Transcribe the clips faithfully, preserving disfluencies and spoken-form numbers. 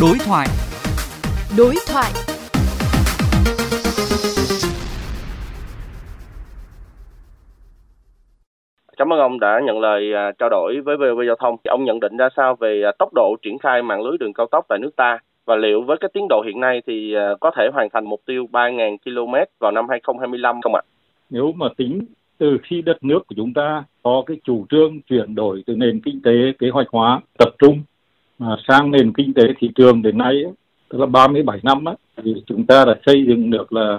Đối thoại. Đối thoại. Cảm ơn ông đã nhận lời trao đổi với vê o vê Giao thông. Ông nhận định ra sao về tốc độ triển khai mạng lưới đường cao tốc tại nước ta? Và liệu với cái tiến độ hiện nay thì có thể hoàn thành mục tiêu ba nghìn ki lô mét vào năm hai không hai lăm không ạ? Nếu mà tính từ khi đất nước của chúng ta có cái chủ trương chuyển đổi từ nền kinh tế kế hoạch hóa tập trung mà sang nền kinh tế thị trường đến nay, tức là ba mươi bảy năm ấy, thì chúng ta đã xây dựng được là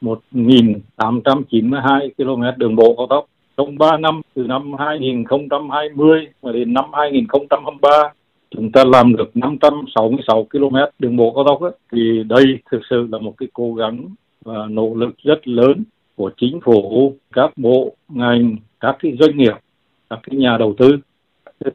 một nghìn tám trăm chín mươi hai ki lô mét đường bộ cao tốc. Trong ba năm, từ năm hai nghìn không trăm hai mươi mà đến năm hai nghìn không trăm hai mươi ba, chúng ta làm được năm trăm sáu mươi sáu ki lô mét đường bộ cao tốc ấy. Thì đây thực sự là một cái cố gắng và nỗ lực rất lớn của chính phủ, các bộ, ngành, các cái doanh nghiệp, các cái nhà đầu tư.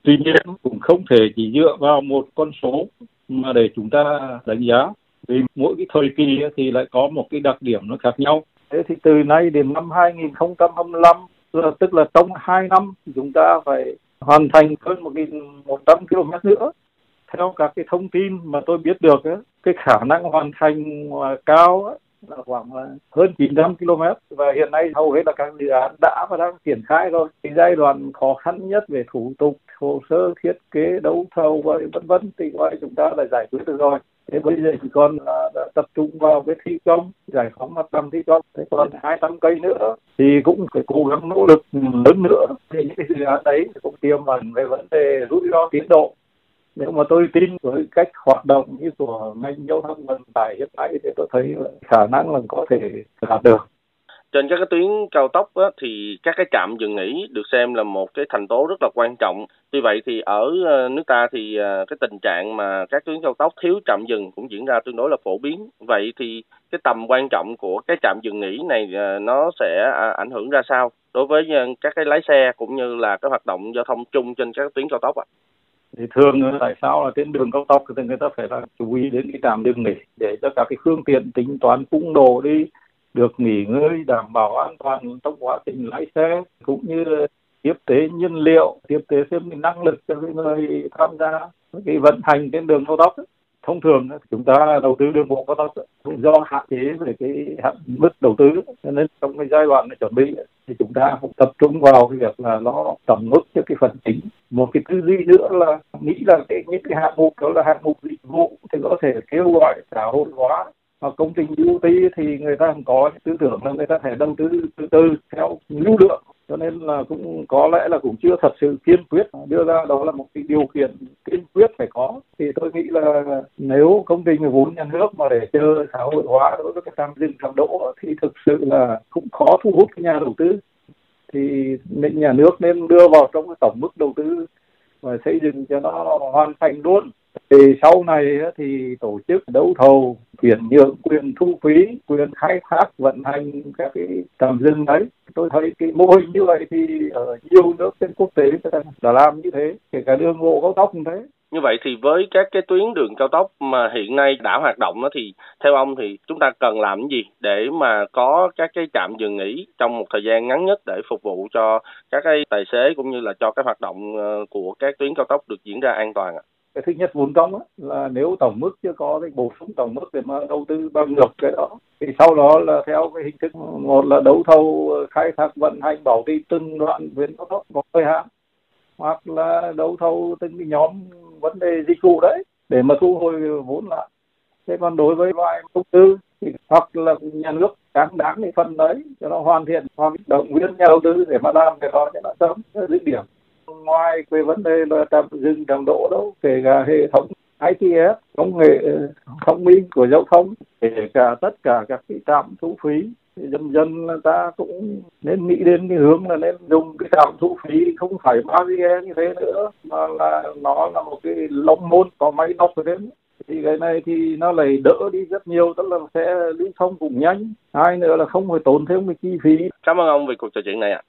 Tuy nhiên cũng không thể chỉ dựa vào một con số mà để chúng ta đánh giá, vì mỗi cái thời kỳ thì lại có một cái đặc điểm nó khác nhau. Thế thì từ nay đến năm hai nghìn không trăm hai mươi lăm, tức là trong hai năm chúng ta phải hoàn thành hơn một nghìn một trăm ki lô mét nữa. Theo các cái thông tin mà tôi biết được, cái khả năng hoàn thành cao là khoảng hơn chín trăm ki lô mét, và hiện nay hầu hết là các dự án đã và đang triển khai rồi. Cái giai đoạn khó khăn nhất về thủ tục, hồ sơ, thiết kế, đấu thầu và vân vân thì chúng ta đã giải quyết được rồi. Thế bây giờ chỉ còn đã tập trung vào cái thi công, giải phóng mặt bằng thi công. Thế còn hai trăm cây nữa thì cũng phải cố gắng nỗ lực lớn nữa. Thì những cái dự án đấy cũng tiềm ẩn về vấn đề rủi ro tiến độ. Nếu mà tôi tin với cách hoạt động như của ngành giao thông vận tải hiện tại thì tôi thấy khả năng là có thể đạt được. Trên các cái tuyến cao tốc á, thì các cái trạm dừng nghỉ được xem là một cái thành tố rất là quan trọng. Tuy vậy thì ở nước ta thì cái tình trạng mà các tuyến cao tốc thiếu trạm dừng cũng diễn ra tương đối là phổ biến. Vậy thì cái tầm quan trọng của cái trạm dừng nghỉ này nó sẽ ảnh hưởng ra sao đối với các cái lái xe cũng như là cái hoạt động giao thông chung trên các tuyến cao tốc ạ? Thì thường tại sao là trên đường cao tốc thì người ta phải là chú ý đến cái trạm dừng nghỉ để cho các cái phương tiện tính toán cung đồ đi được nghỉ ngơi, đảm bảo an toàn trong quá trình lái xe, cũng như tiếp tế nhiên liệu, tiếp tế thêm năng lực cho cái người tham gia cái vận hành trên đường cao tốc. Thông thường chúng ta đầu tư đường bộ cao tốc cũng do hạn chế về cái hạn mức đầu tư, cho nên trong cái giai đoạn chuẩn bị thì chúng ta cũng tập trung vào cái việc là nó tầm mức cho cái phần chính. Một cái tư duy nữa là nghĩ là cái những cái hạng mục đó là hạng mục dịch vụ thì có thể kêu gọi xã hội hóa, và công trình bê ô tê thì người ta không có tư tưởng là người ta phải đầu tư từ từ theo lưu lượng, cho nên là cũng có lẽ là cũng chưa thật sự kiên quyết đưa ra đó là một cái điều kiện kiên quyết phải có. Thì tôi nghĩ là nếu công trình vốn nhà nước mà để chờ xã hội hóa đối với cái trạm dừng trạm đỗ thì thực sự là cũng khó thu hút cái nhà đầu tư. Thì nhà nước nên đưa vào trong cái tổng mức đầu tư và xây dựng cho nó hoàn thành luôn. Thì sau này thì tổ chức đấu thầu, chuyển nhượng quyền thu phí, quyền khai thác vận hành các cái trạm dừng đấy. Tôi thấy cái mô hình như vậy thì ở nhiều nước trên quốc tế đã làm như thế, kể cả đường bộ cao tốc như thế. Như vậy thì với các cái tuyến đường cao tốc mà hiện nay đã hoạt động đó, thì theo ông thì chúng ta cần làm gì để mà có các cái trạm dừng nghỉ trong một thời gian ngắn nhất để phục vụ cho các cái tài xế cũng như là cho cái hoạt động của các tuyến cao tốc được diễn ra an toàn ạ? Cái thứ nhất vốn công là nếu tổng mức chưa có thì bổ sung tổng mức để mà đầu tư bằng được cái đó. Thì sau đó là theo cái hình thức một là đấu thầu khai thác vận hành bảo trì từng đoạn tuyến cao tốc có thời hạn, hoặc là đấu thầu từng cái nhóm vấn đề dịch vụ đấy để mà thu hồi vốn lại. Thế còn đối với loại công tư thì hoặc là nhà nước đáng đáng cái phần đấy cho nó hoàn thiện, hoặc động viên nhà đầu tư để mà làm cái đó cho nó sớm dứt điểm. Ngoài về vấn đề là tạm dừng tạm đỗ đâu, kể cả hệ thống i tê ét, công nghệ thông minh của giao thông, kể cả tất cả các cái trạm thu phí, thì dần dần là ta cũng nên nghĩ đến cái hướng là nên dùng cái trạm thu phí không phải barrier như thế nữa, mà là nó là một cái lông môn có máy đọc rồi đến. Thì cái này thì nó lại đỡ đi rất nhiều, tức là sẽ lưu thông cũng nhanh, hai nữa là không phải tốn thêm cái chi phí. Cảm ơn ông về cuộc trò chuyện này ạ.